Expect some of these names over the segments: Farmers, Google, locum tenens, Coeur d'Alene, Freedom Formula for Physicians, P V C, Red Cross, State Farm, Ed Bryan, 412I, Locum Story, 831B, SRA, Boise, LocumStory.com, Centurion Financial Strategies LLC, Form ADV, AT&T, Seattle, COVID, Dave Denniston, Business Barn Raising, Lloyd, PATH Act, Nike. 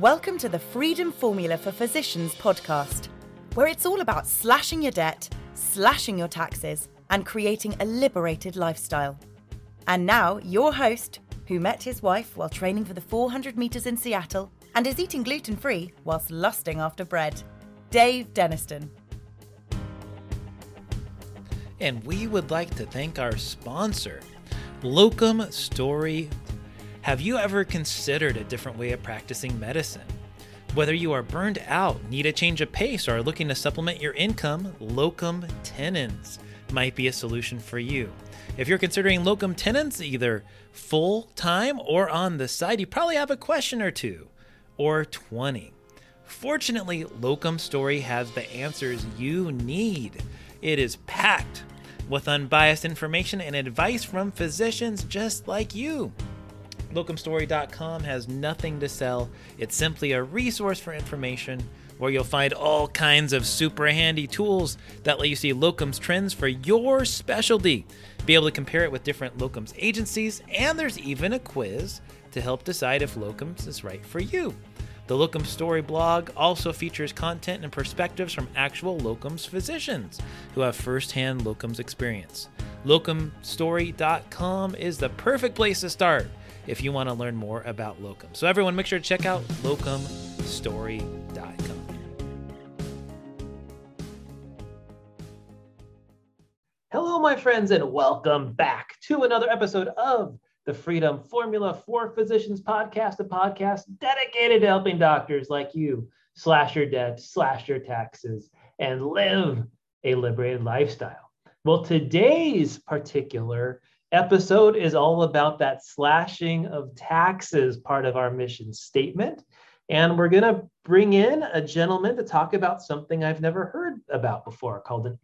Welcome to the Freedom Formula for Physicians podcast, where it's all about slashing your debt, slashing your taxes, and creating a liberated lifestyle. And now, your host, who met his wife while training for the 400 meters in Seattle and is eating gluten-free whilst lusting after bread, Dave Denniston. And we would like to thank our sponsor, Locum Story. Have you ever considered a different way of practicing medicine? Whether you are burned out, need a change of pace, or are looking to supplement your income, locum tenens might be a solution for you. If you're considering locum tenens, either full-time or on the side, you probably have a question or two, or 20. Fortunately, Locum Story has the answers you need. It is packed with unbiased information and advice from physicians just like you. LocumStory.com has nothing to sell. It's simply a resource for information where you'll find all kinds of super handy tools that let you see locums trends for your specialty, be able to compare it with different locums agencies, and there's even a quiz to help decide if locums is right for you. The Locum Story blog also features content and perspectives from actual locums physicians who have firsthand locums experience. LocumStory.com is the perfect place to start if you want to learn more about locum. So everyone, make sure to check out LocumStory.com. Hello, my friends, and welcome back to another episode of the Freedom Formula for Physicians podcast, a podcast dedicated to helping doctors like you slash your debt, slash your taxes, and live a liberated lifestyle. Well, today's particular episode is all about that slashing of taxes part of our mission statement. And we're going to bring in a gentleman to talk about something I've never heard about before called an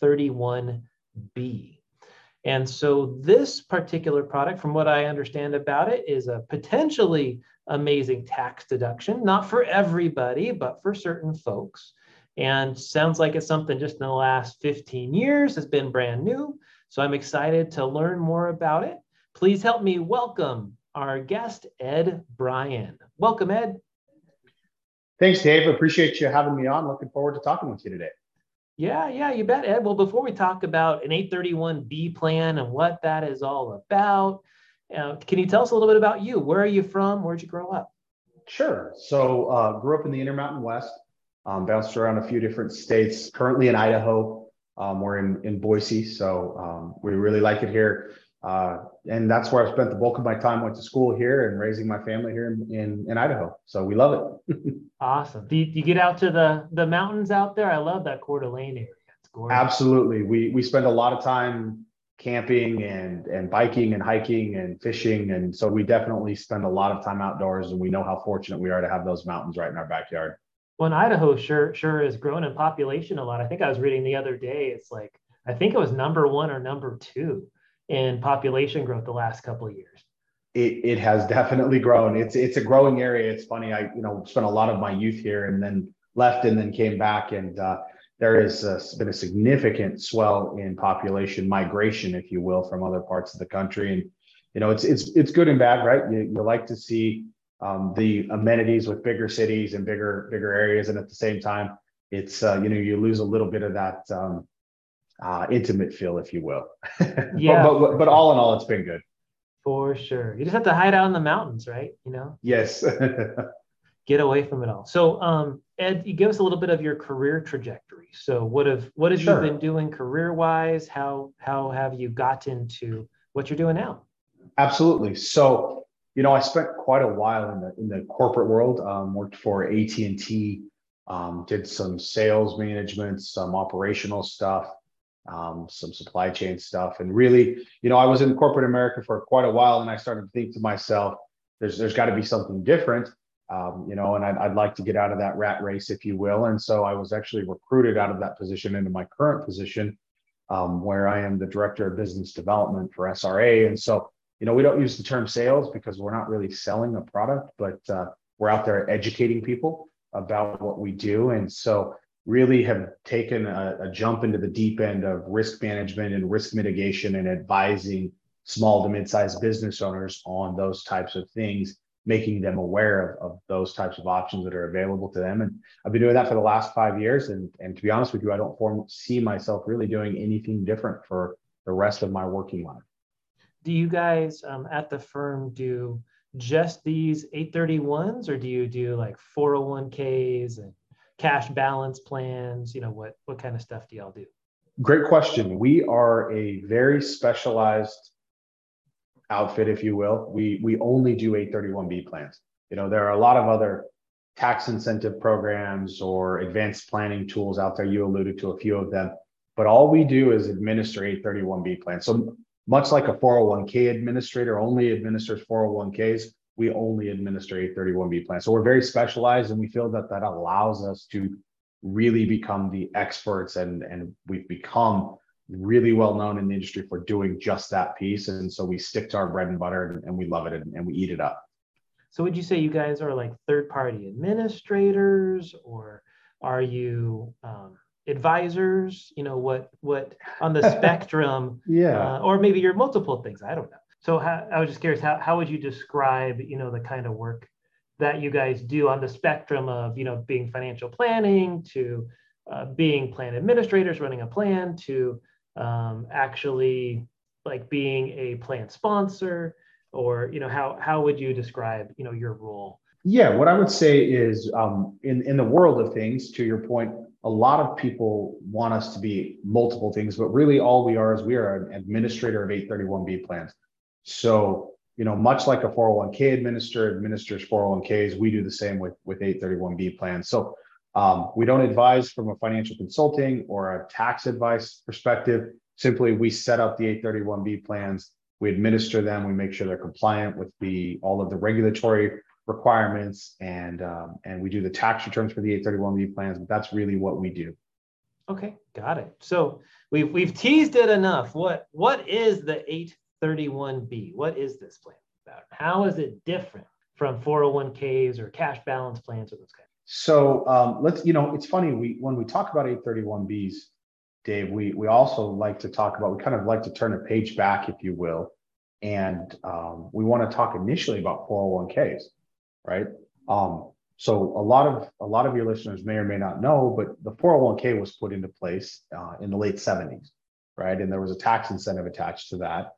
831B. And so this particular product, from what I understand about it, is a potentially amazing tax deduction, not for everybody, but for certain folks. And sounds like it's something just in the last 15 years has been brand new. So I'm excited to learn more about it. Please help me welcome our guest, Ed Bryan. Welcome, Ed. Thanks, Dave. Appreciate you having me on. Looking forward to talking with you today. Yeah, you bet, Ed. Well, before we talk about an 831B plan and what that is all about, can you tell us a little bit about you? Where are you from? Where'd you grow up? Sure. So grew up in the Intermountain West, bounced around a few different states, currently in Idaho. We're in Boise, so we really like it here. And that's where I spent the bulk of my time, went to school here and raising my family here in Idaho. So we love it. Awesome. Do you get out to the mountains out there? I love that Coeur d'Alene area. It's gorgeous. Absolutely. We spend a lot of time camping and biking and hiking and fishing. And so we definitely spend a lot of time outdoors, and we know how fortunate we are to have those mountains right in our backyard. Well, and Idaho sure has grown in population a lot. I think I was reading the other day, it's like, I think it was number one or number two in population growth the last couple of years. It has definitely grown. It's a growing area. It's funny, I spent a lot of my youth here and then left and then came back. And there has been a significant swell in population migration, if you will, from other parts of the country. And, it's good and bad, right? You like to see the amenities with bigger cities and bigger areas. And at the same time, it's, you lose a little bit of that intimate feel, if you will. Yeah. But all in all, it's been good. For sure. You just have to hide out in the mountains, right? Yes. Get away from it all. So Ed, you give us a little bit of your career trajectory. So what have Sure. you been doing career-wise? How have you gotten to what you're doing now? Absolutely. So, I spent quite a while in the corporate world, worked for AT&T, did some sales management, some operational stuff, some supply chain stuff. And really, I was in corporate America for quite a while, and I started to think to myself, there's got to be something different, and I'd like to get out of that rat race, if you will. And so I was actually recruited out of that position into my current position, where I am the director of business development for SRA. And so we don't use the term sales because we're not really selling a product, but we're out there educating people about what we do. And so really have taken a jump into the deep end of risk management and risk mitigation and advising small to mid-sized business owners on those types of things making them aware of those types of options that are available to them. And I've been doing that for the last 5 years. And to be honest with you, I don't see myself really doing anything different for the rest of my working life. Do you guys at the firm do just these 831s, or do you do like 401ks and cash balance plans? You know, what kind of stuff do y'all do? Great question. We are a very specialized outfit, if you will. We only do 831B plans. You know, there are a lot of other tax incentive programs or advanced planning tools out there. You alluded to a few of them, but all we do is administer 831B plans. So much like a 401k administrator only administers 401ks, we only administer 831B plans. So we're very specialized, and we feel that that allows us to really become the experts, and we've become really well known in the industry for doing just that piece. And so we stick to our bread and butter, and we love it, and we eat it up. So would you say you guys are like third-party administrators, or are you advisors? You know, what on the spectrum? Yeah. Or maybe you're multiple things. I don't know. So I was just curious, how would you describe, you know, the kind of work that you guys do on the spectrum of, you know, being financial planning to being plan administrators, running a plan, to actually like being a plan sponsor? Or, you know, how would you describe, you know, your role? Yeah, what I would say is in the world of things, to your point, a lot of people want us to be multiple things, but really all we are is we are an administrator of 831B plans. So, you know, much like a 401k administers 401ks, we do the same with 831B plans. So we don't advise from a financial consulting or a tax advice perspective. Simply, we set up the 831B plans, we administer them, we make sure they're compliant with all of the regulatory requirements, and we do the tax returns for the 831B plans. But that's really what we do. Okay, got it. So we've teased it enough. What is the 831B? What is this plan about? How is it different from 401ks or cash balance plans or those kinds? So let's, you know, it's funny, when we talk about 831Bs, Dave, we also like to talk about, we kind of like to turn a page back, if you will. And we want to talk initially about 401ks, right? So a lot of your listeners may or may not know, but the 401k was put into place in the late 70s, right? And there was a tax incentive attached to that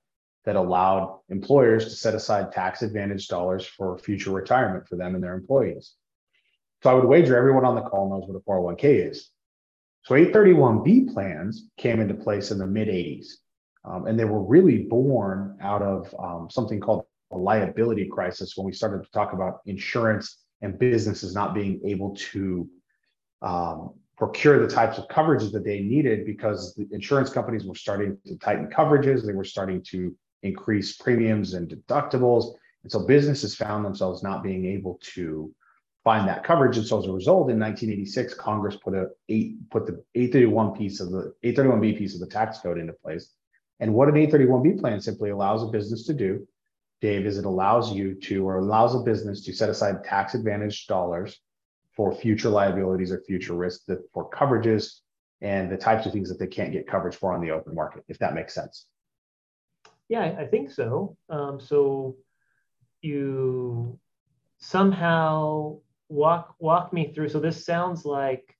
allowed employers to set aside tax advantage dollars for future retirement for them and their employees. So I would wager everyone on the call knows what a 401k is. So 831B plans came into place in the mid 80s, and they were really born out of something called a liability crisis, when we started to talk about insurance and businesses not being able to procure the types of coverages that they needed, because the insurance companies were starting to tighten coverages. They were starting to increase premiums and deductibles. And so businesses found themselves not being able to find that coverage. And so as a result, in 1986, Congress put the 831B piece of the tax code into place. And what an 831B plan simply allows a business to do, Dave, is it allows a business to set aside tax advantage dollars for future liabilities or future risks, for coverages and the types of things that they can't get coverage for on the open market, if that makes sense. Yeah, I think so. So you somehow walk me through. So this sounds like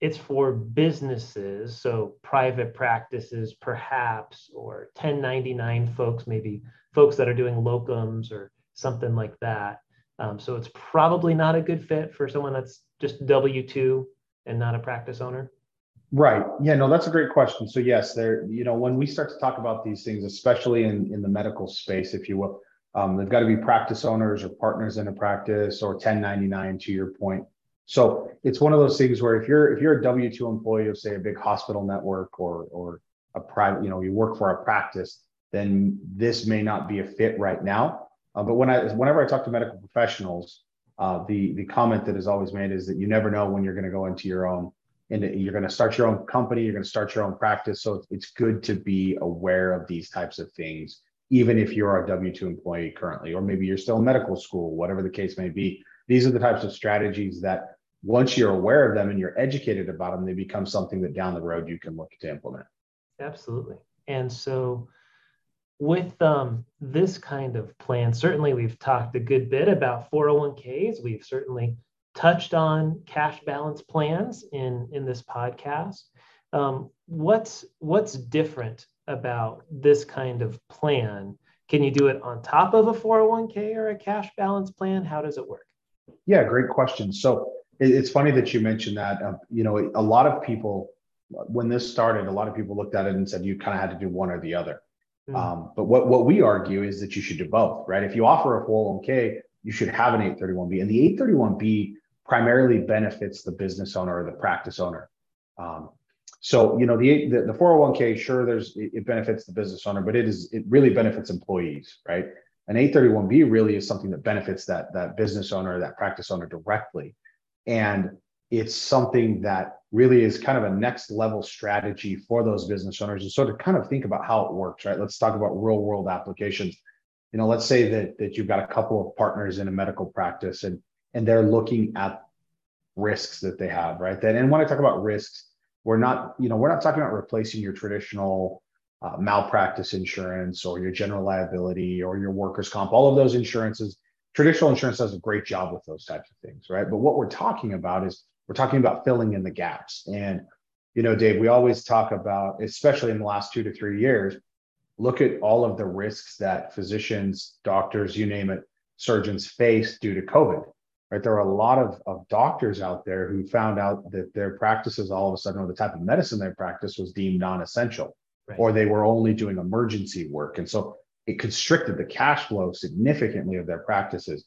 it's for businesses, so private practices perhaps, or 1099 folks, maybe folks that are doing locums or something like that. So it's probably not a good fit for someone that's just W-2 and not a practice owner. Right. Yeah, no, that's a great question. So yes, you know, when we start to talk about these things, especially in the medical space, if you will, they've got to be practice owners or partners in a practice or 1099, to your point. So it's one of those things where if you're a W-2 employee of, say, a big hospital network or a private, you know, you work for a practice, then this may not be a fit right now. But whenever I talk to medical professionals, the comment that is always made is that you never know when you're going to go you're going to start your own company, you're going to start your own practice. So it's good to be aware of these types of things, even if you're a W-2 employee currently, or maybe you're still in medical school, whatever the case may be. These are the types of strategies that, once you're aware of them and you're educated about them, they become something that down the road you can look to implement. Absolutely. And so with this kind of plan, certainly we've talked a good bit about 401ks. We've certainly touched on cash balance plans in this podcast. What's different about this kind of plan? Can you do it on top of a 401k or a cash balance plan? How does it work? Yeah, great question. So it's funny that you mentioned that. You know, a lot of people, when this started, a lot of people looked at it and said, you kind of had to do one or the other. Mm-hmm. But what we argue is that you should do both, right? If you offer a 401k, you should have an 831B. And the 831B primarily benefits the business owner or the practice owner. So, you know, the 401k, sure, it benefits the business owner, but it really benefits employees, right? An 831B really is something that benefits that business owner, that practice owner directly. And it's something that really is kind of a next level strategy for those business owners. And so to kind of think about how it works, right? Let's talk about real world applications. You know, let's say that you've got a couple of partners in a medical practice and they're looking at risks that they have, right? And when I talk about risks, we're not talking about replacing your traditional malpractice insurance or your general liability or your workers' comp, all of those insurances. Traditional insurance does a great job with those types of things, right? But what we're talking about is we're talking about filling in the gaps. And, you know, Dave, we always talk about, especially in the last 2 to 3 years, look at all of the risks that physicians, doctors, you name it, surgeons face due to COVID. Right, there are a lot of doctors out there who found out that their practices all of a sudden, or the type of medicine they practiced, was deemed non-essential, right, or they were only doing emergency work. And so it constricted the cash flow significantly of their practices.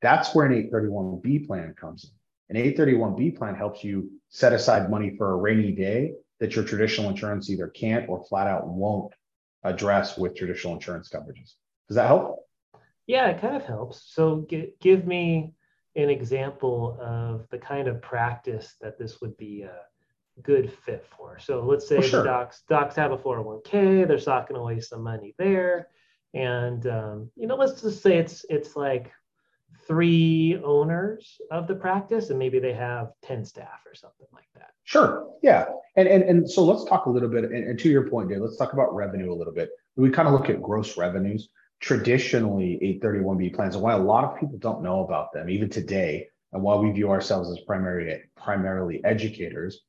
That's where an 831B plan comes in. An 831B plan helps you set aside money for a rainy day that your traditional insurance either can't or flat out won't address with traditional insurance coverages. Does that help? Yeah, it kind of helps. So give me an example of the kind of practice that this would be a good fit for. So let's say the docs have a 401k, they're socking away some money there. And, you know, let's just say it's like 3 owners of the practice and maybe they have 10 staff or something like that. Sure. Yeah. And so let's talk a little bit, and to your point, Dave, let's talk about revenue a little bit. We kind of look at gross revenues. Traditionally, 831B plans, and why a lot of people don't know about them, even today, and why we view ourselves as primarily educators,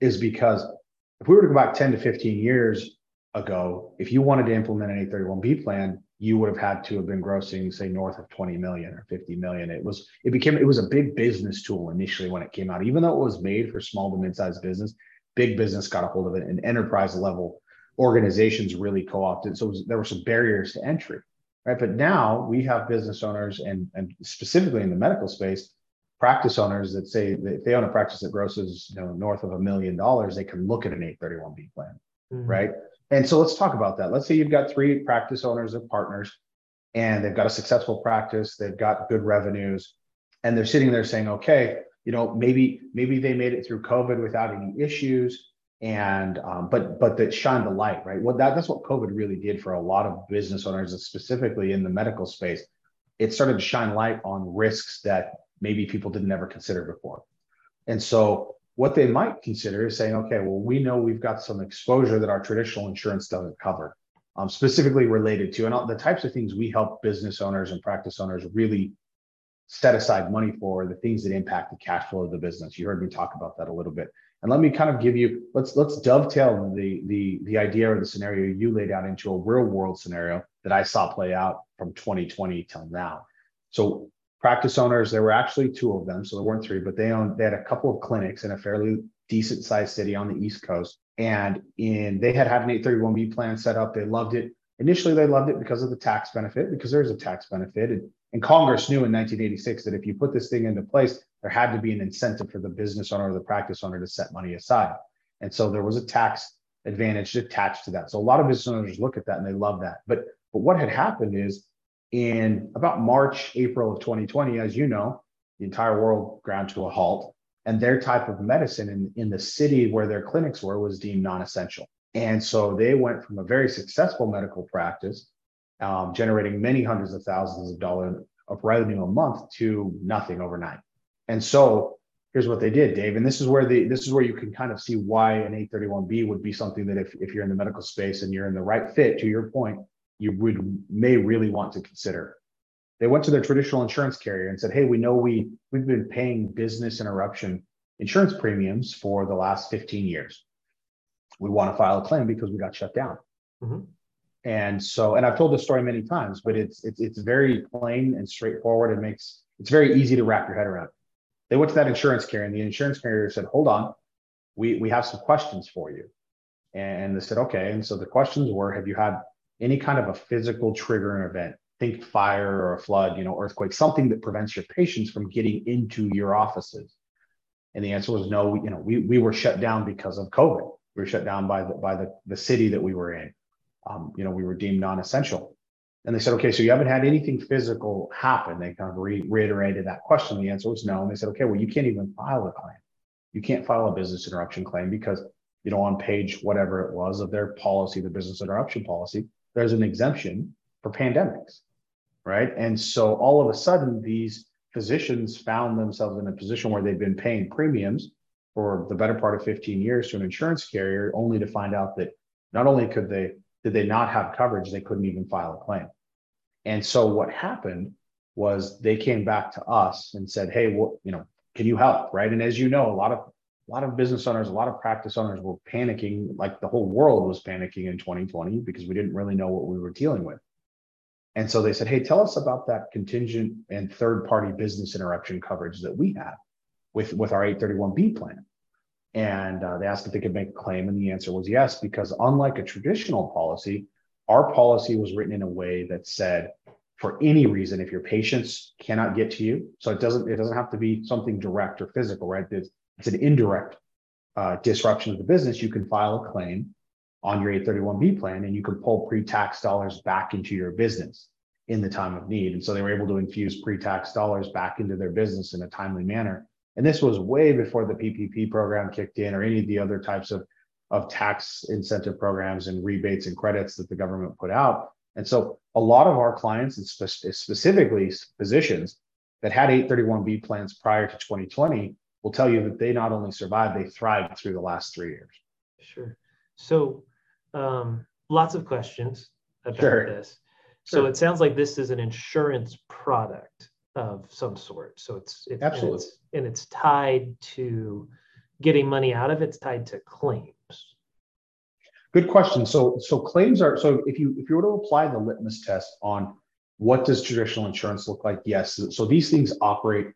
is because if we were to go back 10 to 15 years ago, if you wanted to implement an 831B plan, you would have had to have been grossing, say, north of 20 million or 50 million. It was a big business tool initially when it came out, even though it was made for small to mid-sized business. Big business got a hold of it, and enterprise level organizations really co-opted. So there were some barriers to entry. Right, but now we have business owners and specifically in the medical space, practice owners that say that if they own a practice that grosses, you know, north of $1 million, they can look at an 831B plan, mm-hmm. right? And so let's talk about that. Let's say you've got 3 practice owners or partners, and they've got a successful practice, they've got good revenues, and they're sitting there saying, okay, you know, maybe they made it through COVID without any issues. And but that shined the light, right? Well, that's what COVID really did for a lot of business owners, specifically in the medical space. It started to shine light on risks that maybe people didn't ever consider before. And so what they might consider is saying, okay, well, we know we've got some exposure that our traditional insurance doesn't cover, specifically related to, and all the types of things we help business owners and practice owners really set aside money for, the things that impact the cash flow of the business. You heard me talk about that a little bit. And let me kind of give you, let's dovetail the idea or the scenario you laid out into a real world scenario that I saw play out from 2020 till now. So practice owners, there were actually 2 of them, so there weren't 3, but they had a couple of clinics in a fairly decent sized city on the East Coast. And they had an 831B plan set up. They loved it. Initially, they loved it because of the tax benefit, because there's a tax benefit. And Congress knew in 1986 that if you put this thing into place, there had to be an incentive for the business owner or the practice owner to set money aside. And so there was a tax advantage attached to that. So a lot of business owners look at that and they love that. But what had happened is in about March, April of 2020, as you know, the entire world ground to a halt, and their type of medicine in the city where their clinics were was deemed non-essential. And so they went from a very successful medical practice generating many hundreds of thousands of dollars of revenue a month to nothing overnight. And so here's what they did, Dave. And this is where you can kind of see why an 831B would be something that if you're in the medical space and you're in the right fit, to your point, you may really want to consider. They went to their traditional insurance carrier and said, hey, we know we've been paying business interruption insurance premiums for the last 15 years. We want to file a claim because we got shut down. Mm-hmm. And so, and I've told this story many times, but it's very plain and straightforward. It's very easy to wrap your head around. They went to that insurance carrier, and the insurance carrier said, hold on, we have some questions for you. And they said, okay. And so the questions were, have you had any kind of a physical triggering event? Think fire or a flood, earthquake, something that prevents your patients from getting into your offices. And the answer was no, we were shut down because of COVID. We were shut down by the city that we were in. We were deemed non-essential. And they said, okay, so you haven't had anything physical happen. They kind of reiterated that question. The answer was no. And they said, okay, well, you can't even file a claim. You can't file a business interruption claim because, on page whatever it was of their policy, the business interruption policy, there's an exemption for pandemics, right? And so all of a sudden, these physicians found themselves in a position where they've been paying premiums for the better part of 15 years to an insurance carrier, only to find out that not only did they not have coverage, they couldn't even file a claim. And so what happened was they came back to us and said, hey, can you help? Right. And as you know, a lot of business owners, a lot of practice owners were panicking, like the whole world was panicking in 2020 because we didn't really know what we were dealing with. And so they said, hey, tell us about that contingent and third-party business interruption coverage that we have with our 831B plan. And they asked if they could make a claim. And the answer was yes, because unlike a traditional policy, our policy was written in a way that said, for any reason, if your patients cannot get to you, so it doesn't have to be something direct or physical, right? It's an indirect disruption of the business. You can file a claim on your 831B plan, and you can pull pre-tax dollars back into your business in the time of need. And so they were able to infuse pre-tax dollars back into their business in a timely manner. And this was way before the PPP program kicked in or any of the other types of tax incentive programs and rebates and credits that the government put out. And so a lot of our clients, and specifically physicians that had 831B plans prior to 2020, will tell you that they not only survived, they thrived through the last 3 years. Sure. So lots of questions about this. So it sounds like this is an insurance product of some sort. So it's absolutely, and it's tied to getting money out of it. It's tied to claims. Good question. So claims are, so if you were to apply the litmus test on what does traditional insurance look like? Yes. So these things operate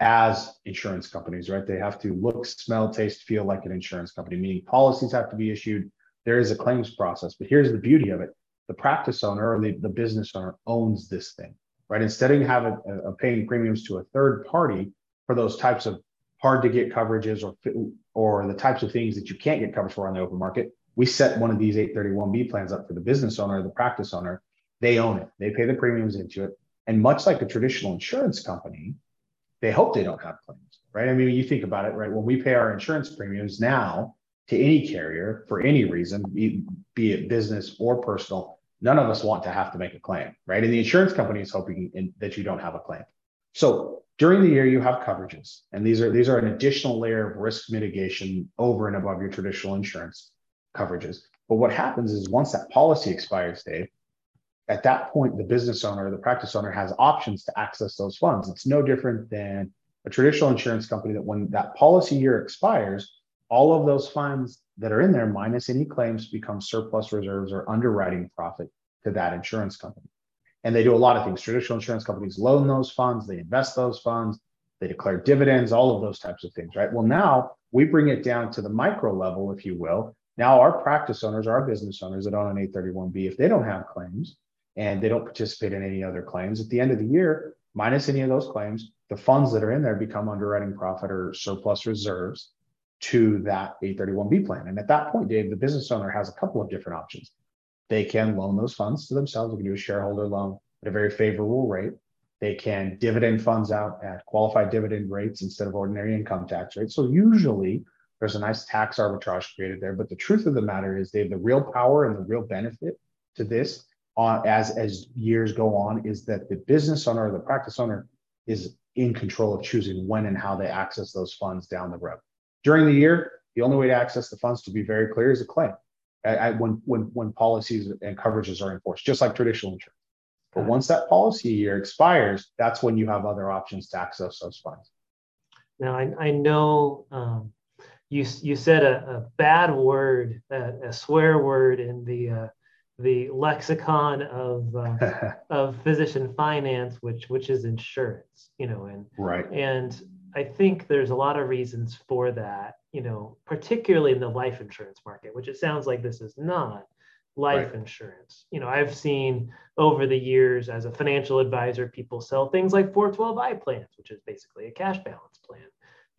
as insurance companies, right? They have to look, smell, taste, feel like an insurance company, meaning policies have to be issued. There is a claims process, but here's the beauty of it. The practice owner or the business owner owns this thing, right? Instead of having paying premiums to a third party for those types of hard to get coverages or the types of things that you can't get coverage for on the open market, we set one of these 831B plans up for the business owner or the practice owner. They own it. They pay the premiums into it. And much like a traditional insurance company, they hope they don't have claims, right? I mean, you think about it, right? When we pay our insurance premiums now to any carrier for any reason, be it business or personal, none of us want to have to make a claim, right? And the insurance company is hoping that you don't have a claim. So during the year, you have coverages, and these are an additional layer of risk mitigation over and above your traditional insurance coverages. But what happens is once that policy expires, Dave, at that point, the business owner or the practice owner has options to access those funds. It's no different than a traditional insurance company that when that policy year expires, all of those funds that are in there minus any claims become surplus reserves or underwriting profit to that insurance company. And they do a lot of things. Traditional insurance companies loan those funds, they invest those funds, they declare dividends, all of those types of things, right? Well, now we bring it down to the micro level, if you will. Now our practice owners, our business owners that own an 831B, if they don't have claims, and they don't participate in any other claims, at the end of the year, minus any of those claims, the funds that are in there become underwriting profit or surplus reserves to that 831B plan. And at that point, Dave, the business owner has a couple of different options. They can loan those funds to themselves. They can do a shareholder loan at a very favorable rate. They can dividend funds out at qualified dividend rates instead of ordinary income tax rates. So usually there's a nice tax arbitrage created there. But the truth of the matter is, Dave, the real power and the real benefit to this as years go on is that the business owner or the practice owner is in control of choosing when and how they access those funds down the road. During the year, the only way to access the funds, to be very clear, is a claim. when policies and coverages are enforced, just like traditional insurance. But once that policy year expires, that's when you have other options to access those funds. Now, I know you said a bad word, a swear word in the lexicon of of physician finance, which is insurance, and right. And I think there's a lot of reasons for that, particularly in the life insurance market, which it sounds like this is not life right. insurance. I've seen over the years as a financial advisor, people sell things like 412I plans, which is basically a cash balance plan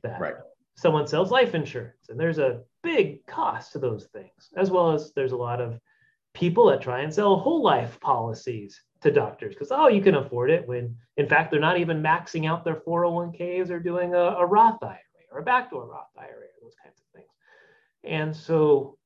that right. someone sells life insurance. And there's a big cost to those things, as well as there's a lot of people that try and sell whole life policies to doctors because, you can afford it, when in fact, they're not even maxing out their 401ks or doing a Roth IRA or a backdoor Roth IRA, those kinds of things. And so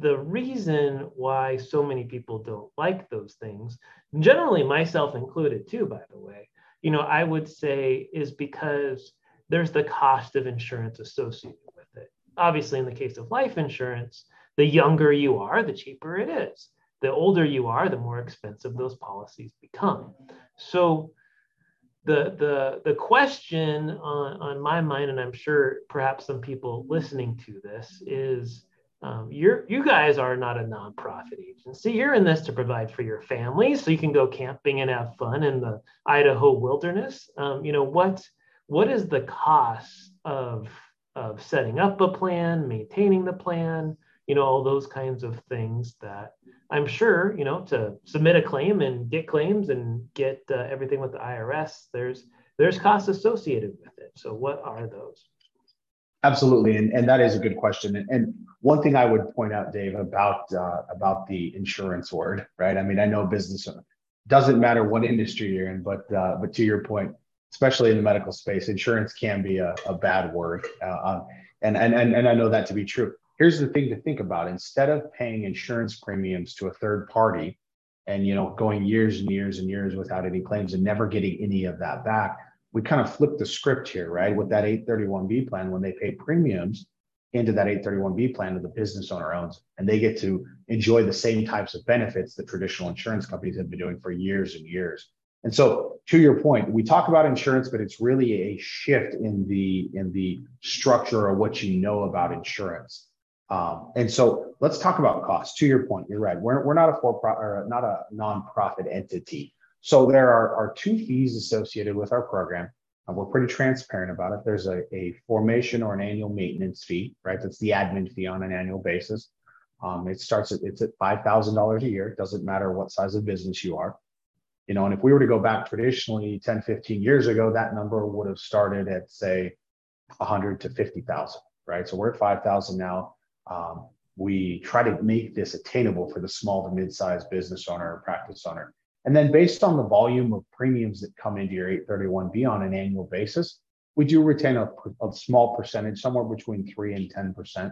the reason why so many people don't like those things, generally myself included too, by the way, I would say is because there's the cost of insurance associated with it. Obviously, in the case of life insurance, the younger you are, the cheaper it is. The older you are, the more expensive those policies become. So the question on my mind, and I'm sure perhaps some people listening to this, is you guys are not a nonprofit agency. You're in this to provide for your family so you can go camping and have fun in the Idaho wilderness. What is the cost of setting up a plan, maintaining the plan, all those kinds of things that I'm sure, to submit a claim and get claims and get everything with the IRS, there's costs associated with it. So what are those? Absolutely. And that is a good question. And one thing I would point out, Dave, about the insurance word, right? I mean, I know business doesn't matter what industry you're in, but to your point, especially in the medical space, insurance can be a bad word. And I know that to be true. Here's the thing to think about. Instead of paying insurance premiums to a third party and, going years and years and years without any claims and never getting any of that back, we kind of flipped the script here, right? With that 831B plan, when they pay premiums into that 831B plan that the business owner owns, and they get to enjoy the same types of benefits that traditional insurance companies have been doing for years and years. And so, to your point, we talk about insurance, but it's really a shift in the structure of what you know about insurance. And so let's talk about costs. To your point, you're right. We're not a for-profit or not a nonprofit entity. So there are two fees associated with our program, and we're pretty transparent about it. There's a formation or an annual maintenance fee, right? That's the admin fee on an annual basis. It's at $5,000 a year. It doesn't matter what size of business you are, and if we were to go back traditionally 10, 15 years ago, that number would have started at say 100 to 50,000, right? So we're at 5,000 now. We try to make this attainable for the small to mid-sized business owner or practice owner. And then based on the volume of premiums that come into your 831B on an annual basis, we do retain a small percentage, somewhere between 3 and 10%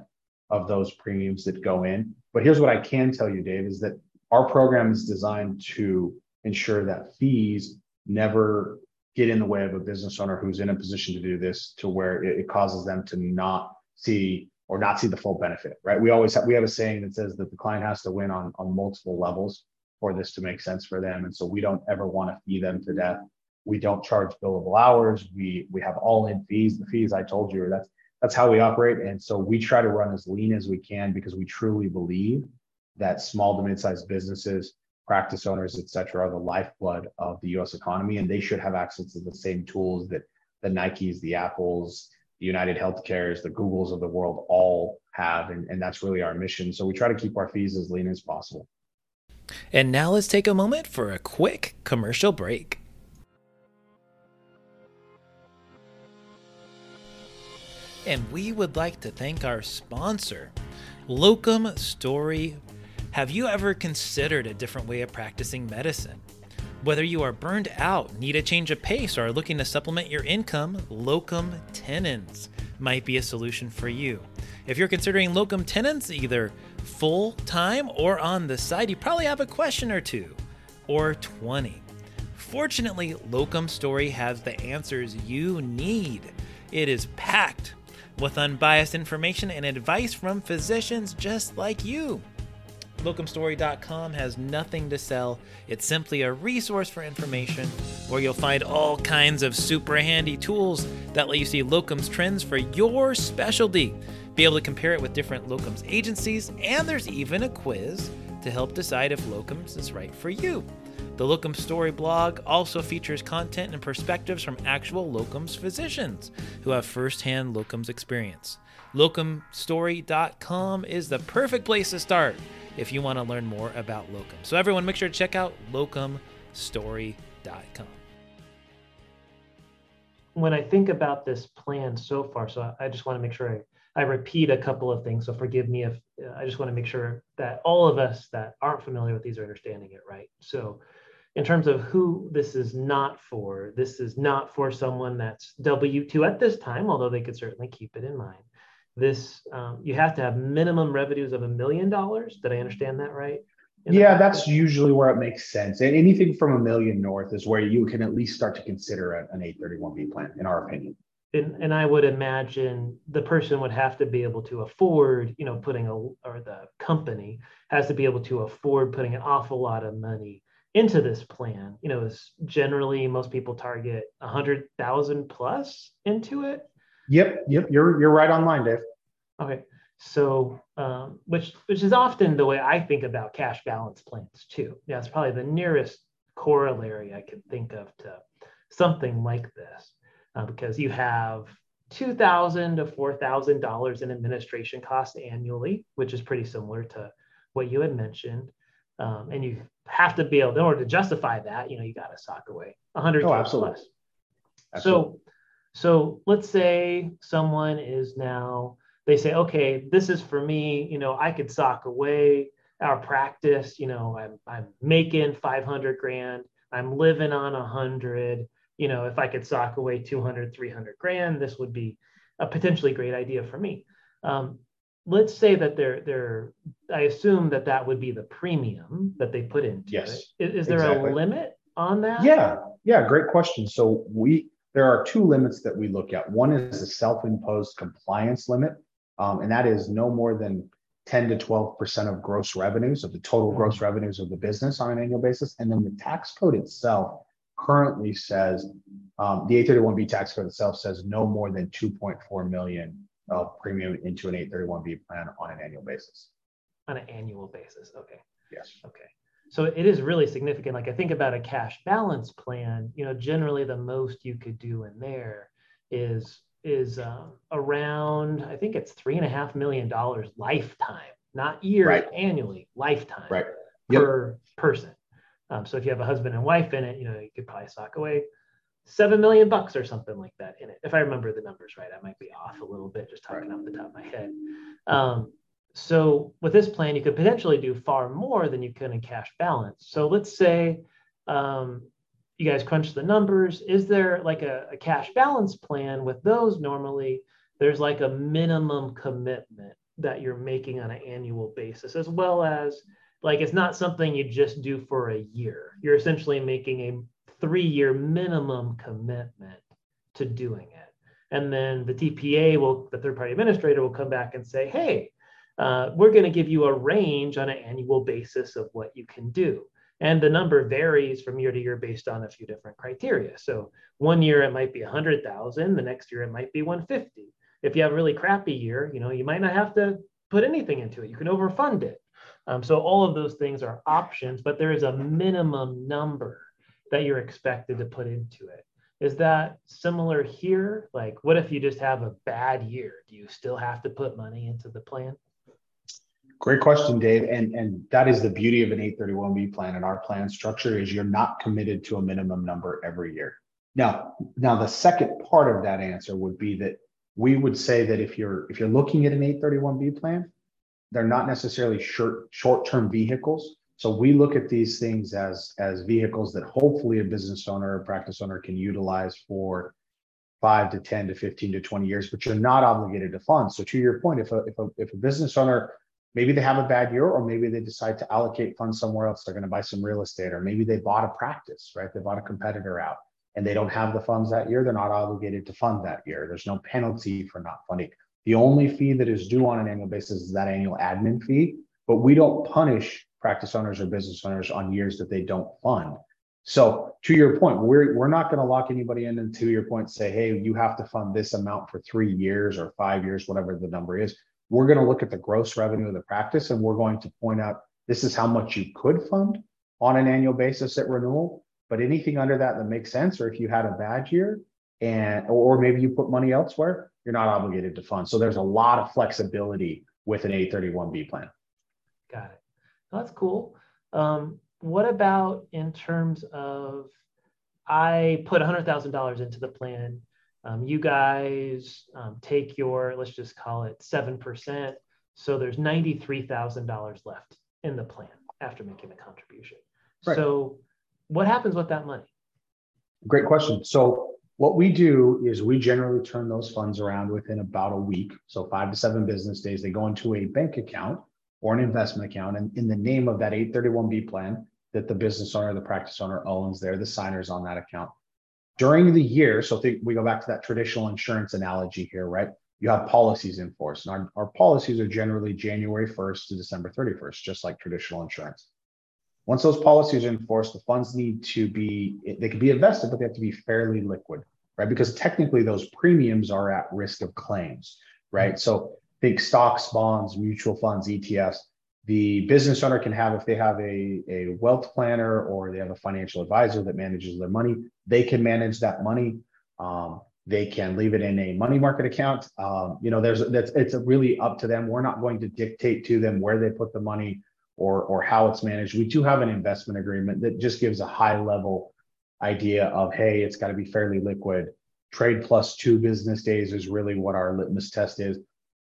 of those premiums that go in. But here's what I can tell you, Dave, is that our program is designed to ensure that fees never get in the way of a business owner who's in a position to do this, to where it causes them to not see the full benefit, right? We have a saying that says that the client has to win on multiple levels for this to make sense for them. And so we don't ever want to fee them to death. We don't charge billable hours. We have all-in fees. The fees I told you, that's how we operate. And so we try to run as lean as we can because we truly believe that small to mid-sized businesses, practice owners, et cetera, are the lifeblood of the U.S. economy, and they should have access to the same tools that the Nikes, the Apples, the United Healthcares, the Googles of the world all have, and that's really our mission. So we try to keep our fees as lean as possible. And now let's take a moment for a quick commercial break. And we would like to thank our sponsor, Locum Story. Have you ever considered a different way of practicing medicine? Whether you are burned out, need a change of pace, or are looking to supplement your income, locum tenens might be a solution for you. If you're considering locum tenens, either full-time or on the side, you probably have a question or two, or 20. Fortunately, Locum Story has the answers you need. It is packed with unbiased information and advice from physicians just like you. LocumStory.com has nothing to sell. It's simply a resource for information where you'll find all kinds of super handy tools that let you see locums trends for your specialty, be able to compare it with different locums agencies, and there's even a quiz to help decide if locums is right for you. The Locum Story blog also features content and perspectives from actual locums physicians who have firsthand locums experience. LocumStory.com is the perfect place to start if you want to learn more about locum. So everyone, make sure to check out LocumStory.com. When I think about this plan so far, so I just want to make sure I repeat a couple of things. So forgive me if I just want to make sure that all of us that aren't familiar with these are understanding it right. So in terms of who this is not for someone that's W-2 at this time, although they could certainly keep it in mind. This, you have to have minimum revenues of $1 million. Did I understand that right? Yeah, that's usually where it makes sense. And anything from $1 million north is where you can at least start to consider an 831B plan, in our opinion. And I would imagine the person would have to be able to afford, you know, or the company has to be able to afford putting an awful lot of money into this plan. You know, is generally most people target 100,000 plus into it. Yep. You're right online, Dave. Okay. So, which is often the way I think about cash balance plans too. Yeah, it's probably the nearest corollary I can think of to something like this, because you have $2,000 to $4,000 in administration costs annually, which is pretty similar to what you had mentioned. And you have to be able, in order to justify that, you know, you got to sock away 100 plus. Absolutely. So let's say someone is now, they say, okay, this is for me, you know, I could sock away our practice, you know, I'm making 500 grand, I'm living on 100, you know, if I could sock away 200, 300 grand, this would be a potentially great idea for me. Let's say that I assume that would be the premium that they put into it. Is there a limit on that? Yeah, great question. So there are two limits that we look at. One is a self-imposed compliance limit, and that is no more than 10 to 12% of gross revenues, of the total gross revenues of the business on an annual basis. And then the tax code itself currently says, the 831B tax code itself says no more than 2.4 million of premium into an 831B plan on an annual basis. On an annual basis, okay. Yes. Okay. So it is really significant. Like I think about a cash balance plan, you know, generally the most you could do in there is around, I think it's $3.5 million lifetime, not years, annually, lifetime per person. So if you have a husband and wife in it, you know, you could probably sock away $7 million or something like that in it. If I remember the numbers right, I might be off a little bit, just talking off the top of my head. So with this plan, you could potentially do far more than you could in cash balance. So let's say you guys crunch the numbers. Is there like a cash balance plan with those? Normally, there's like a minimum commitment that you're making on an annual basis, as well as like it's not something you just do for a year. You're essentially making a 3-year minimum commitment to doing it. And then the TPA the third-party administrator will come back and say, hey, we're going to give you a range on an annual basis of what you can do. And the number varies from year to year based on a few different criteria. So one year it might be 100,000. The next year it might be 150. If you have a really crappy year, you know, you might not have to put anything into it. You can overfund it. So all of those things are options, but there is a minimum number that you're expected to put into it. Is that similar here? Like, what if you just have a bad year? Do you still have to put money into the plan? Great question, Dave. And that is the beauty of an 831B plan and our plan structure is you're not committed to a minimum number every year. Now the second part of that answer would be that we would say that if you're looking at an 831B plan, they're not necessarily short-term vehicles. So we look at these things as vehicles that hopefully a business owner or practice owner can utilize for 5 to 10 to 15 to 20 years, but you're not obligated to fund. So to your point, if a business owner, maybe they have a bad year, or maybe they decide to allocate funds somewhere else. They're going to buy some real estate, or maybe they bought a practice, right? They bought a competitor out and they don't have the funds that year. They're not obligated to fund that year. There's no penalty for not funding. The only fee that is due on an annual basis is that annual admin fee, but we don't punish practice owners or business owners on years that they don't fund. So to your point, we're not going to lock anybody in, and to your point, say, hey, you have to fund this amount for 3 years or 5 years, whatever the number is. We're going to look at the gross revenue of the practice, and we're going to point out this is how much you could fund on an annual basis at renewal. But anything under that makes sense, or if you had a bad year and or maybe you put money elsewhere, you're not obligated to fund. So there's a lot of flexibility with an 831B plan. Got it. That's cool. What about in terms of, I put $100,000 into the plan. You guys take your, let's just call it 7%. So there's $93,000 left in the plan after making the contribution. Right. So what happens with that money? Great question. So what we do is we generally turn those funds around within about a week. So 5 to 7 business days, they go into a bank account or an investment account. And in the name of that 831B plan that the business owner, the practice owner owns, they're the signers on that account. During the year, so we go back to that traditional insurance analogy here, right? You have policies in force. And our policies are generally January 1st to December 31st, just like traditional insurance. Once those policies are in force, the funds need to be, they can be invested, but they have to be fairly liquid, right? Because technically those premiums are at risk of claims, right? So think stocks, bonds, mutual funds, ETFs. The business owner can have, if they have a wealth planner or they have a financial advisor that manages their money, they can manage that money. They can leave it in a money market account. It's really up to them. We're not going to dictate to them where they put the money or how it's managed. We do have an investment agreement that just gives a high level idea of, hey, it's got to be fairly liquid. Trade plus 2 business days is really what our litmus test is.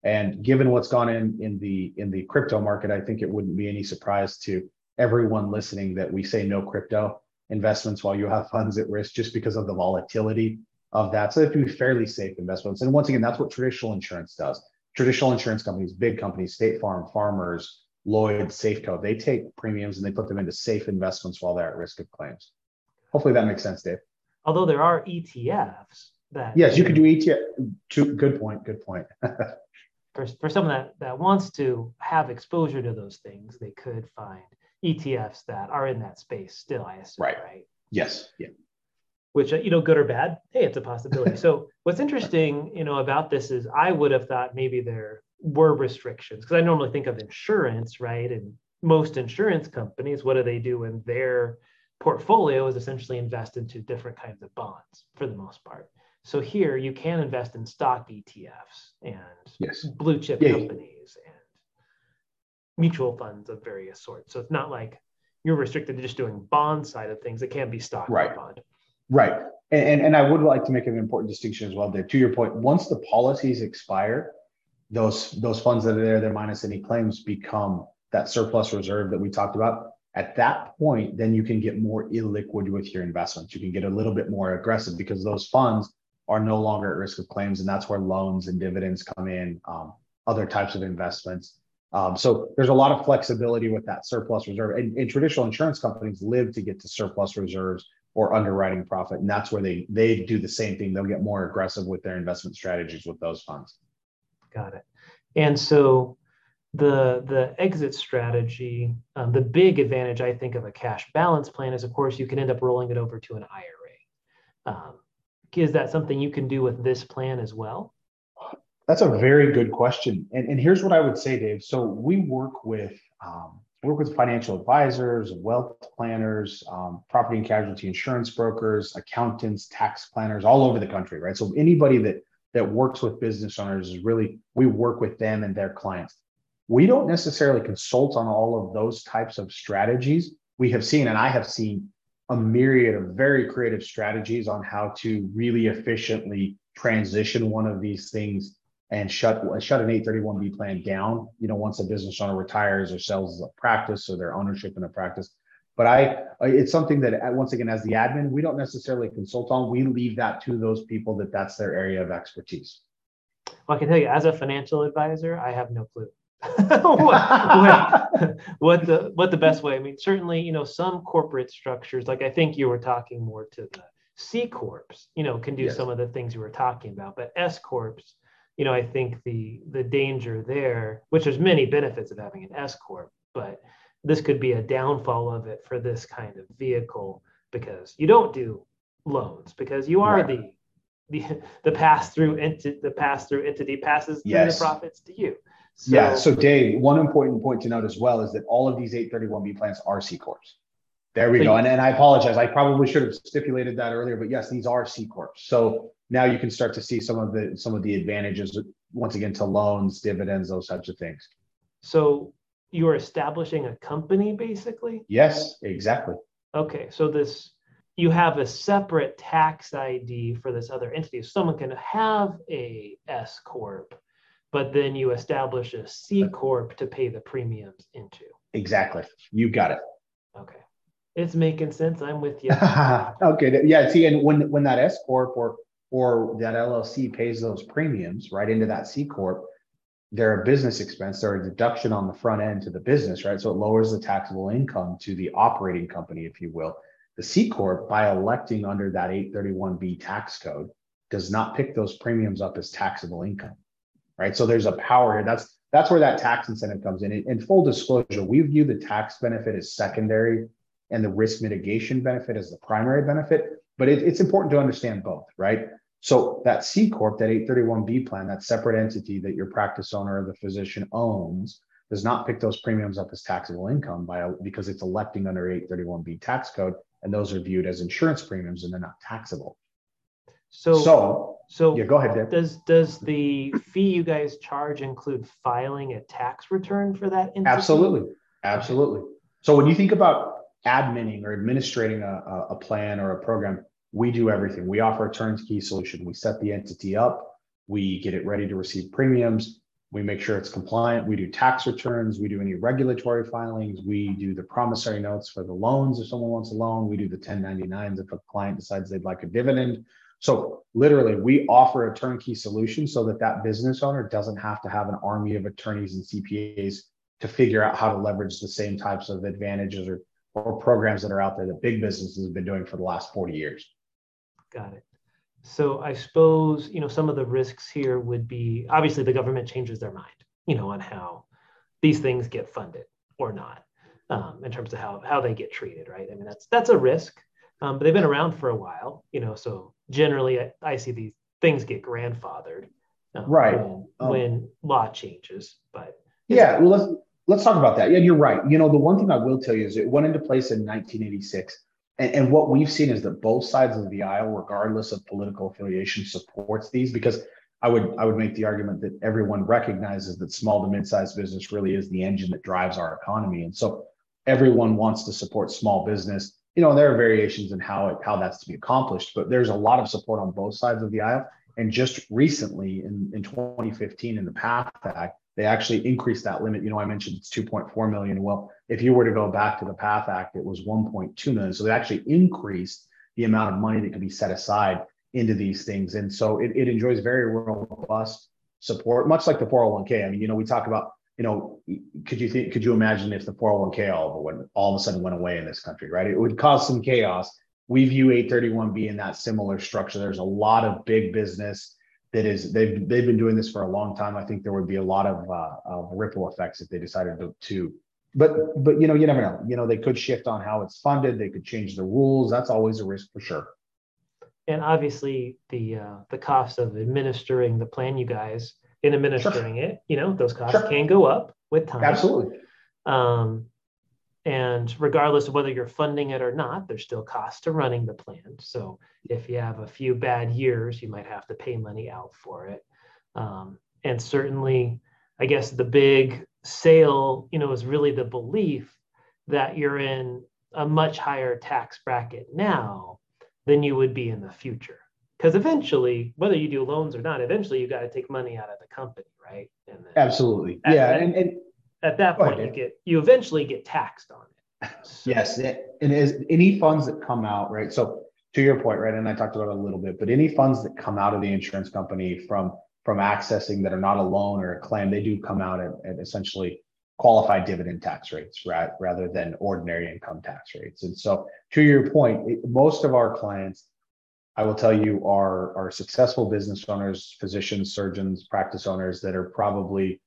And given what's gone in the crypto market, I think it wouldn't be any surprise to everyone listening that we say no crypto investments while you have funds at risk, just because of the volatility of that. So they have to be fairly safe investments. And once again, that's what traditional insurance does. Traditional insurance companies, big companies, State Farm, Farmers, Lloyd, Safeco, they take premiums and they put them into safe investments while they're at risk of claims. Hopefully that makes sense, Dave. Although there are ETFs that— Yes, you could do ETF. Good point. For someone that wants to have exposure to those things, they could find ETFs that are in that space still, I assume, right? Yes. Yeah. Which, good or bad, hey, it's a possibility. So what's interesting, about this is I would have thought maybe there were restrictions, because I normally think of insurance, right? And most insurance companies, what do they do in their portfolio is essentially invest into different kinds of bonds for the most part. So here you can invest in stock ETFs and blue chip companies and mutual funds of various sorts. So it's not like you're restricted to just doing bond side of things. It can be stock or bond. Right. And I would like to make an important distinction as well there. To your point, once the policies expire, those funds that are there, they're minus any claims, become that surplus reserve that we talked about. At that point, then you can get more illiquid with your investments. You can get a little bit more aggressive because those funds are no longer at risk of claims. And that's where loans and dividends come in, other types of investments. So there's a lot of flexibility with that surplus reserve. And traditional insurance companies live to get to surplus reserves or underwriting profit. And that's where they do the same thing. They'll get more aggressive with their investment strategies with those funds. Got it. And so the exit strategy, the big advantage, I think, of a cash balance plan is, of course, you can end up rolling it over to an IRA. Is that something you can do with this plan as well? That's a very good question. And here's what I would say, Dave. So we work with financial advisors, wealth planners, property and casualty insurance brokers, accountants, tax planners all over the country, right? So anybody that works with business owners is really, we work with them and their clients. We don't necessarily consult on all of those types of strategies. We have seen, and I have seen, a myriad of very creative strategies on how to really efficiently transition one of these things and shut an 831B plan down, once a business owner retires or sells a practice or their ownership in a practice. But it's something that, once again, as the admin, we don't necessarily consult on. We leave that to those people that's their area of expertise. Well, I can tell you, as a financial advisor, I have no clue what the best way. I mean, certainly, some corporate structures, like I think you were talking more to the C Corps, can do some of the things you were talking about, but S Corps, you know, I think the danger there, which there's many benefits of having an S corp, but this could be a downfall of it for this kind of vehicle, because you don't do loans, because you are the pass-through entity, the pass-through entity passes through the profits to you. So, yeah. So Dave, one important point to note as well is that all of these 831B plans are C Corps. There we go. And I apologize. I probably should have stipulated that earlier, but yes, these are C Corps. So now you can start to see some of the advantages, once again, to loans, dividends, those types of things. So you are establishing a company, basically? Yes, exactly. Okay. So this, you have a separate tax ID for this other entity. Someone can have a S Corp, but then you establish a C Corp to pay the premiums into. Exactly. You got it. Okay. It's making sense. I'm with you. Okay. Yeah. See, and when that S Corp or that LLC pays those premiums right into that C Corp, they're a business expense. They're a deduction on the front end to the business, right? So it lowers the taxable income to the operating company, if you will. The C Corp, by electing under that 831B tax code, does not pick those premiums up as taxable income, right? So there's a power here. That's where that tax incentive comes in. In full disclosure, we view the tax benefit as secondary and the risk mitigation benefit as the primary benefit, but it's important to understand both, right? So that C Corp, that 831B plan, that separate entity that your practice owner or the physician owns, does not pick those premiums up as taxable income because it's electing under 831B tax code, and those are viewed as insurance premiums and they're not taxable. So yeah, go ahead, Dave. Does the fee you guys charge include filing a tax return for that entity? Absolutely. So when you think about adminning or administrating a plan or a program, we do everything. We offer a turnkey solution. We set the entity up. We get it ready to receive premiums. We make sure it's compliant. We do tax returns. We do any regulatory filings. We do the promissory notes for the loans if someone wants a loan. We do the 1099s if a client decides they'd like a dividend. So literally, we offer a turnkey solution so that business owner doesn't have to have an army of attorneys and CPAs to figure out how to leverage the same types of advantages or programs that are out there that big businesses have been doing for the last 40 years. Got it. So I suppose, you know, some of the risks here would be, obviously the government changes their mind, you know, on how these things get funded or not, in terms of how they get treated, right? I mean, that's a risk, but they've been around for a while, you know, so generally I see these things get grandfathered when law changes, but. Yeah, well, let's talk about that. Yeah, you're right. You know, the one thing I will tell you is it went into place in 1986. And what we've seen is that both sides of the aisle, regardless of political affiliation, supports these, because I would make the argument that everyone recognizes that small to mid-sized business really is the engine that drives our economy. And so everyone wants to support small business. You know, there are variations in how that's to be accomplished, but there's a lot of support on both sides of the aisle. And just recently in 2015, in the PATH Act, they actually increased that limit. You know, I mentioned it's 2.4 million. Well, if you were to go back to the PATH Act, it was 1.2 million. So they actually increased the amount of money that can be set aside into these things. And so it enjoys very robust support, much like the 401k. I mean, you know, we talk about, you know, could you imagine if the 401k all of a sudden went away in this country, right? It would cause some chaos. We view 831B in that similar structure. There's a lot of big business that is, they've been doing this for a long time. I think there would be a lot of ripple effects if they decided to. But you know, you never know. You know, they could shift on how it's funded. They could change the rules. That's always a risk for sure. And obviously, the cost of administering the plan, you guys, in administering it, you know, those costs can go up with time. Absolutely. And regardless of whether you're funding it or not, there's still cost to running the plan. So if you have a few bad years, you might have to pay money out for it. And certainly, I guess the big sale, you know, is really the belief that you're in a much higher tax bracket now than you would be in the future. Because eventually, whether you do loans or not, eventually you got to take money out of the company, right? And then absolutely. Yeah. At that point, you eventually get taxed on it. So. Yes, and as any funds that come out, right? So to your point, right? And I talked about it a little bit, but any funds that come out of the insurance company from accessing that are not a loan or a claim, they do come out at essentially qualified dividend tax rates, right? Rather than ordinary income tax rates. And so to your point, most of our clients I will tell you are successful business owners, physicians, surgeons, practice owners that are probably,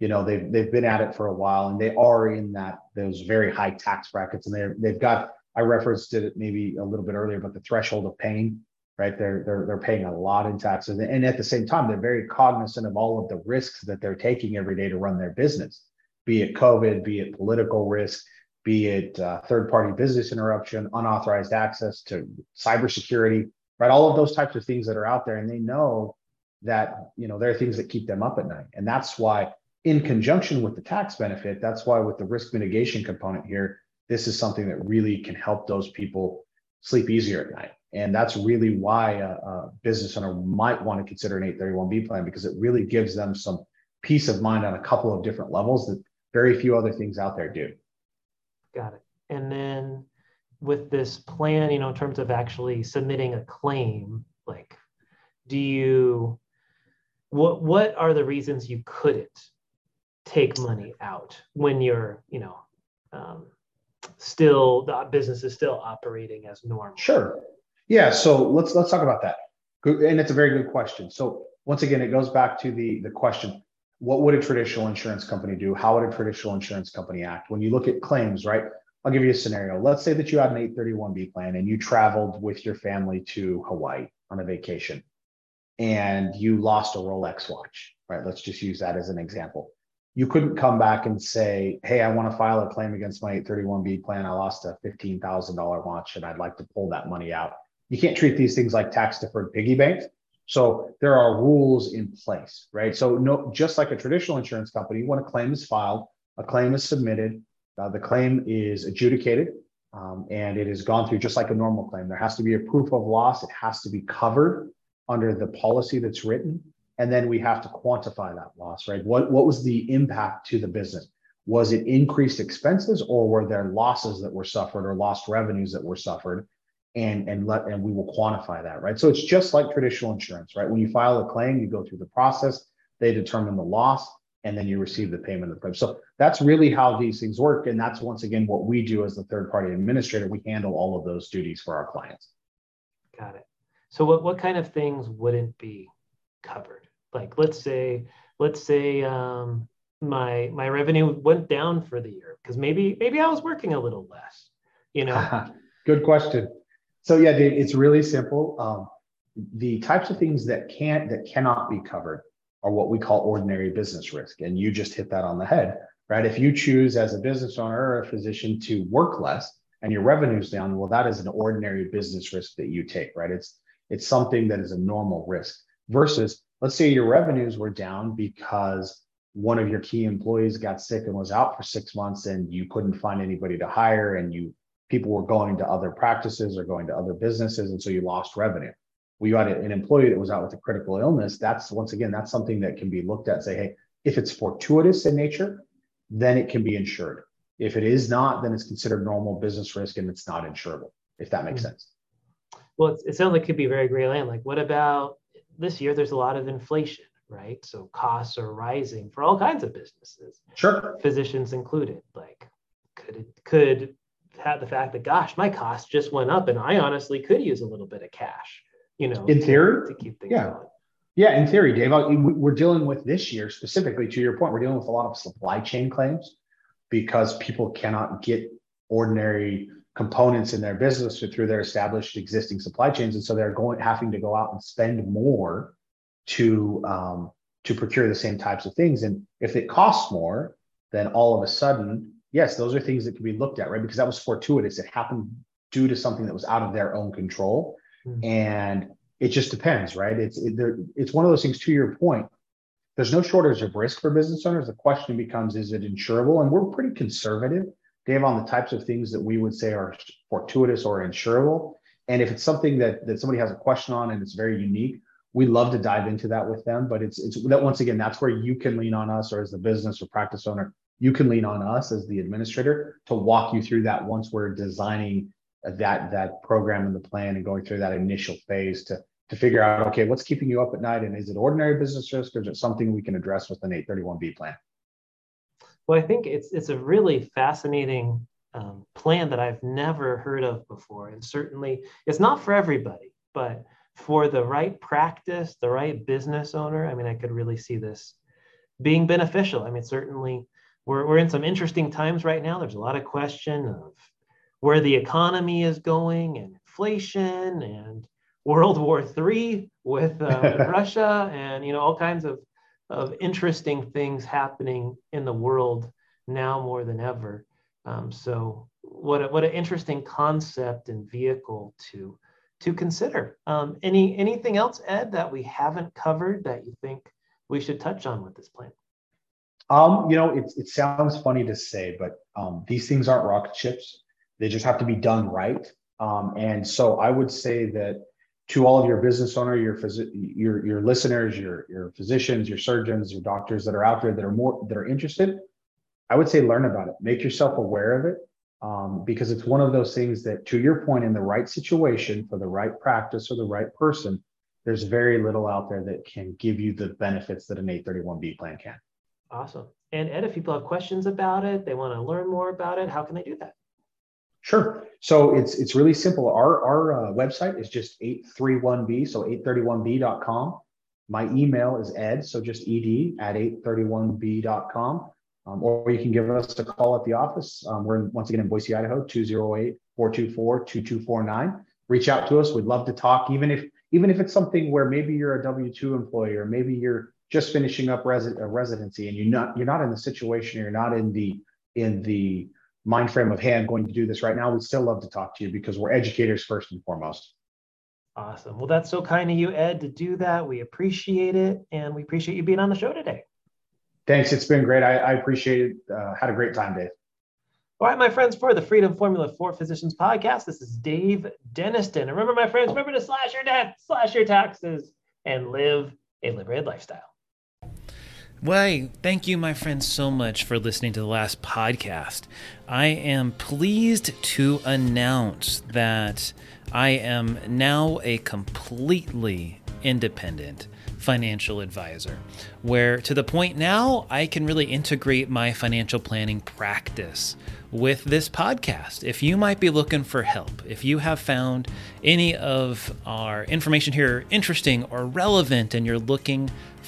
you know, they've been at it for a while and they are in that those very high tax brackets, and they've got, I referenced it maybe a little bit earlier, but the threshold of pain, right? They're paying a lot in taxes, and at the same time they're very cognizant of all of the risks that they're taking every day to run their business, be it COVID, be it political risk, be it third-party business interruption, unauthorized access to cybersecurity, right? All of those types of things that are out there, and they know that, you know, there are things that keep them up at night, and that's why, in conjunction with the tax benefit, that's why with the risk mitigation component here, this is something that really can help those people sleep easier at night. And that's really why a business owner might want to consider an 831B plan, because it really gives them some peace of mind on a couple of different levels that very few other things out there do. Got it. And then with this plan, you know, in terms of actually submitting a claim, like, do you, what are the reasons you couldn't take money out when you're, you know, still, the business is still operating as normal? Sure. Yeah. So let's talk about that. And it's a very good question. So once again, it goes back to the question, what would a traditional insurance company do? How would a traditional insurance company act? When you look at claims, right? I'll give you a scenario. Let's say that you had an 831B plan and you traveled with your family to Hawaii on a vacation and you lost a Rolex watch, right? Let's just use that as an example. You couldn't come back and say, hey, I want to file a claim against my 831B plan. I lost a $15,000 watch and I'd like to pull that money out. You can't treat these things like tax deferred piggy banks. So there are rules in place, right? So no, just like a traditional insurance company, when a claim is filed, a claim is submitted, the claim is adjudicated, and it has gone through just like a normal claim. There has to be a proof of loss. It has to be covered under the policy that's written. And then we have to quantify that loss, right? What was the impact to the business? Was it increased expenses, or were there losses that were suffered or lost revenues that were suffered? And we will quantify that, right? So it's just like traditional insurance, right? When you file a claim, you go through the process, they determine the loss, and then you receive the payment of the claim. So that's really how these things work. And that's, once again, what we do as the third-party administrator. We handle all of those duties for our clients. Got it. So what kind of things wouldn't be covered? Like, let's say my revenue went down for the year because maybe I was working a little less, you know. Good question. So yeah, Dave, it's really simple. The types of things that cannot be covered are what we call ordinary business risk, and you just hit that on the head, right? If you choose as a business owner or a physician to work less and your revenue's down, well, that is an ordinary business risk that you take, right? It's something that is a normal risk. Versus, let's say your revenues were down because one of your key employees got sick and was out for 6 months, and you couldn't find anybody to hire, and people were going to other practices or going to other businesses, and so you lost revenue. Well, you had an employee that was out with a critical illness. That's, once again, that's something that can be looked at and say, hey, if it's fortuitous in nature, then it can be insured. If it is not, then it's considered normal business risk and it's not insurable, if that makes sense. Well, it sounds like it could be very gray land. Like, what about this year, there's a lot of inflation, right? So costs are rising for all kinds of businesses, sure, physicians included. Like, could have the fact that, gosh, my costs just went up, and I honestly could use a little bit of cash, you know, in theory, to keep things going. Yeah, in theory, Dave. We're dealing with this year specifically. To your point, we're dealing with a lot of supply chain claims because people cannot get ordinary components in their business through their established existing supply chains, and so they're having to go out and spend more to procure the same types of things. And if it costs more, then all of a sudden, yes, those are things that can be looked at, right? Because that was fortuitous; it happened due to something that was out of their own control, and it just depends, right? It's one of those things. To your point, there's no shortage of risk for business owners. The question becomes, is it insurable? And we're pretty conservative, Dave, on the types of things that we would say are fortuitous or insurable. And if it's something that somebody has a question on and it's very unique, we love to dive into that with them. But it's that, once again, that's where you can lean on us, or as the business or practice owner, you can lean on us as the administrator to walk you through that once we're designing that program and the plan and going through that initial phase to figure out, okay, what's keeping you up at night? And is it ordinary business risk, or is it something we can address with an 831B plan? Well, I think it's a really fascinating plan that I've never heard of before. And certainly it's not for everybody. But for the right practice, the right business owner, I mean, I could really see this being beneficial. I mean, certainly we're in some interesting times right now. There's a lot of question of where the economy is going and inflation and World War III with Russia and, you know, all kinds of interesting things happening in the world now more than ever. So what an interesting concept and vehicle to consider. Anything else, Ed, that we haven't covered that you think we should touch on with this plan? You know, it sounds funny to say, but these things aren't rocket ships. They just have to be done right. And so I would say that to all of your business owner, your listeners, your physicians, your surgeons, your doctors that are out there that are interested, I would say learn about it. Make yourself aware of it, because it's one of those things that, to your point, in the right situation for the right practice or the right person, there's very little out there that can give you the benefits that an 831B plan can. Awesome. And Ed, if people have questions about it, they want to learn more about it, how can they do that? Sure. So it's really simple. Our website is just 831B, so 831B.com. My email is ed, so just ed@831b.com. Or you can give us a call at the office. We're once again in Boise, Idaho, 208-424-2249. Reach out to us. We'd love to talk, even if it's something where maybe you're a W-2 employee or maybe you're just finishing up residency and you're not in the situation, or you're not in the mind frame of, hey, I'm going to do this right now. We'd still love to talk to you because we're educators first and foremost. Awesome. Well, that's so kind of you, Ed, to do that. We appreciate it. And we appreciate you being on the show today. Thanks. It's been great. I appreciate it. Had a great time, Dave. All right, my friends, for the Freedom Formula for Physicians podcast, this is Dave Denniston. And remember, my friends, remember to slash your debt, slash your taxes, and live a liberated lifestyle. Well, thank you, my friends, so much for listening to the last podcast. I am pleased to announce that I am now a completely independent financial advisor, where to the point now I can really integrate my financial planning practice with this podcast. If you might be looking for help, if you have found any of our information here interesting or relevant and you're looking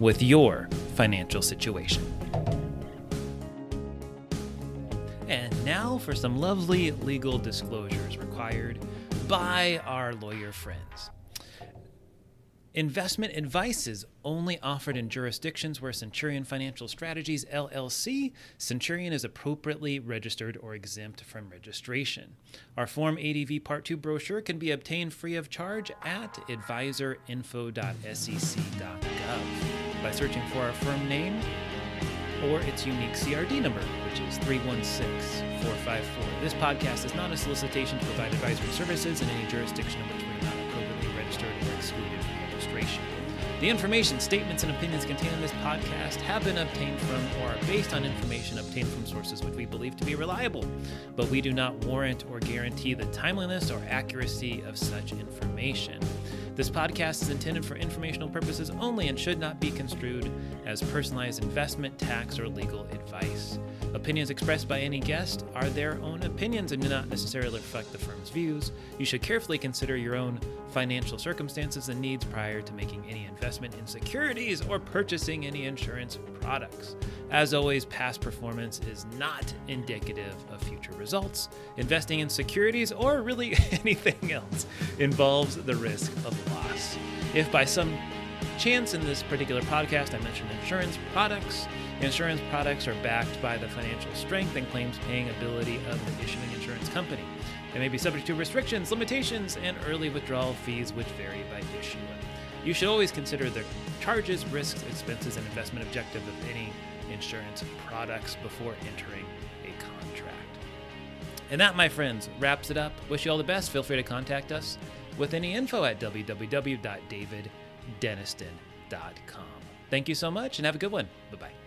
with your financial situation. And now for some lovely legal disclosures required by our lawyer friends. Investment advice is only offered in jurisdictions where Centurion Financial Strategies LLC, Centurion is appropriately registered or exempt from registration. Our Form ADV Part 2 brochure can be obtained free of charge at advisorinfo.sec.gov by searching for our firm name or its unique CRD number, which is 316-454. This podcast is not a solicitation to provide advisory services in any jurisdiction in which we are not appropriately registered or excluded from registration. The information, statements, and opinions contained in this podcast have been obtained from or are based on information obtained from sources which we believe to be reliable, but we do not warrant or guarantee the timeliness or accuracy of such information. This podcast is intended for informational purposes only and should not be construed as personalized investment, tax, or legal advice. Opinions expressed by any guest are their own opinions and do not necessarily reflect the firm's views. You should carefully consider your own financial circumstances and needs prior to making any investment in securities or purchasing any insurance products. As always, past performance is not indicative of future results. Investing in securities or really anything else involves the risk of loss. If by some chance in this particular podcast I mentioned insurance products are backed by the financial strength and claims paying ability of the issuing insurance company. They may be subject to restrictions, limitations, and early withdrawal fees which vary by issuer. You should always consider the charges, risks, expenses, and investment objective of any insurance products before entering a contract. And that, my friends, wraps it up. Wish you all the best. Feel free to contact us with any info at www.daviddenniston.com. DennistonCo.com. Thank you so much and have a good one. Bye-bye.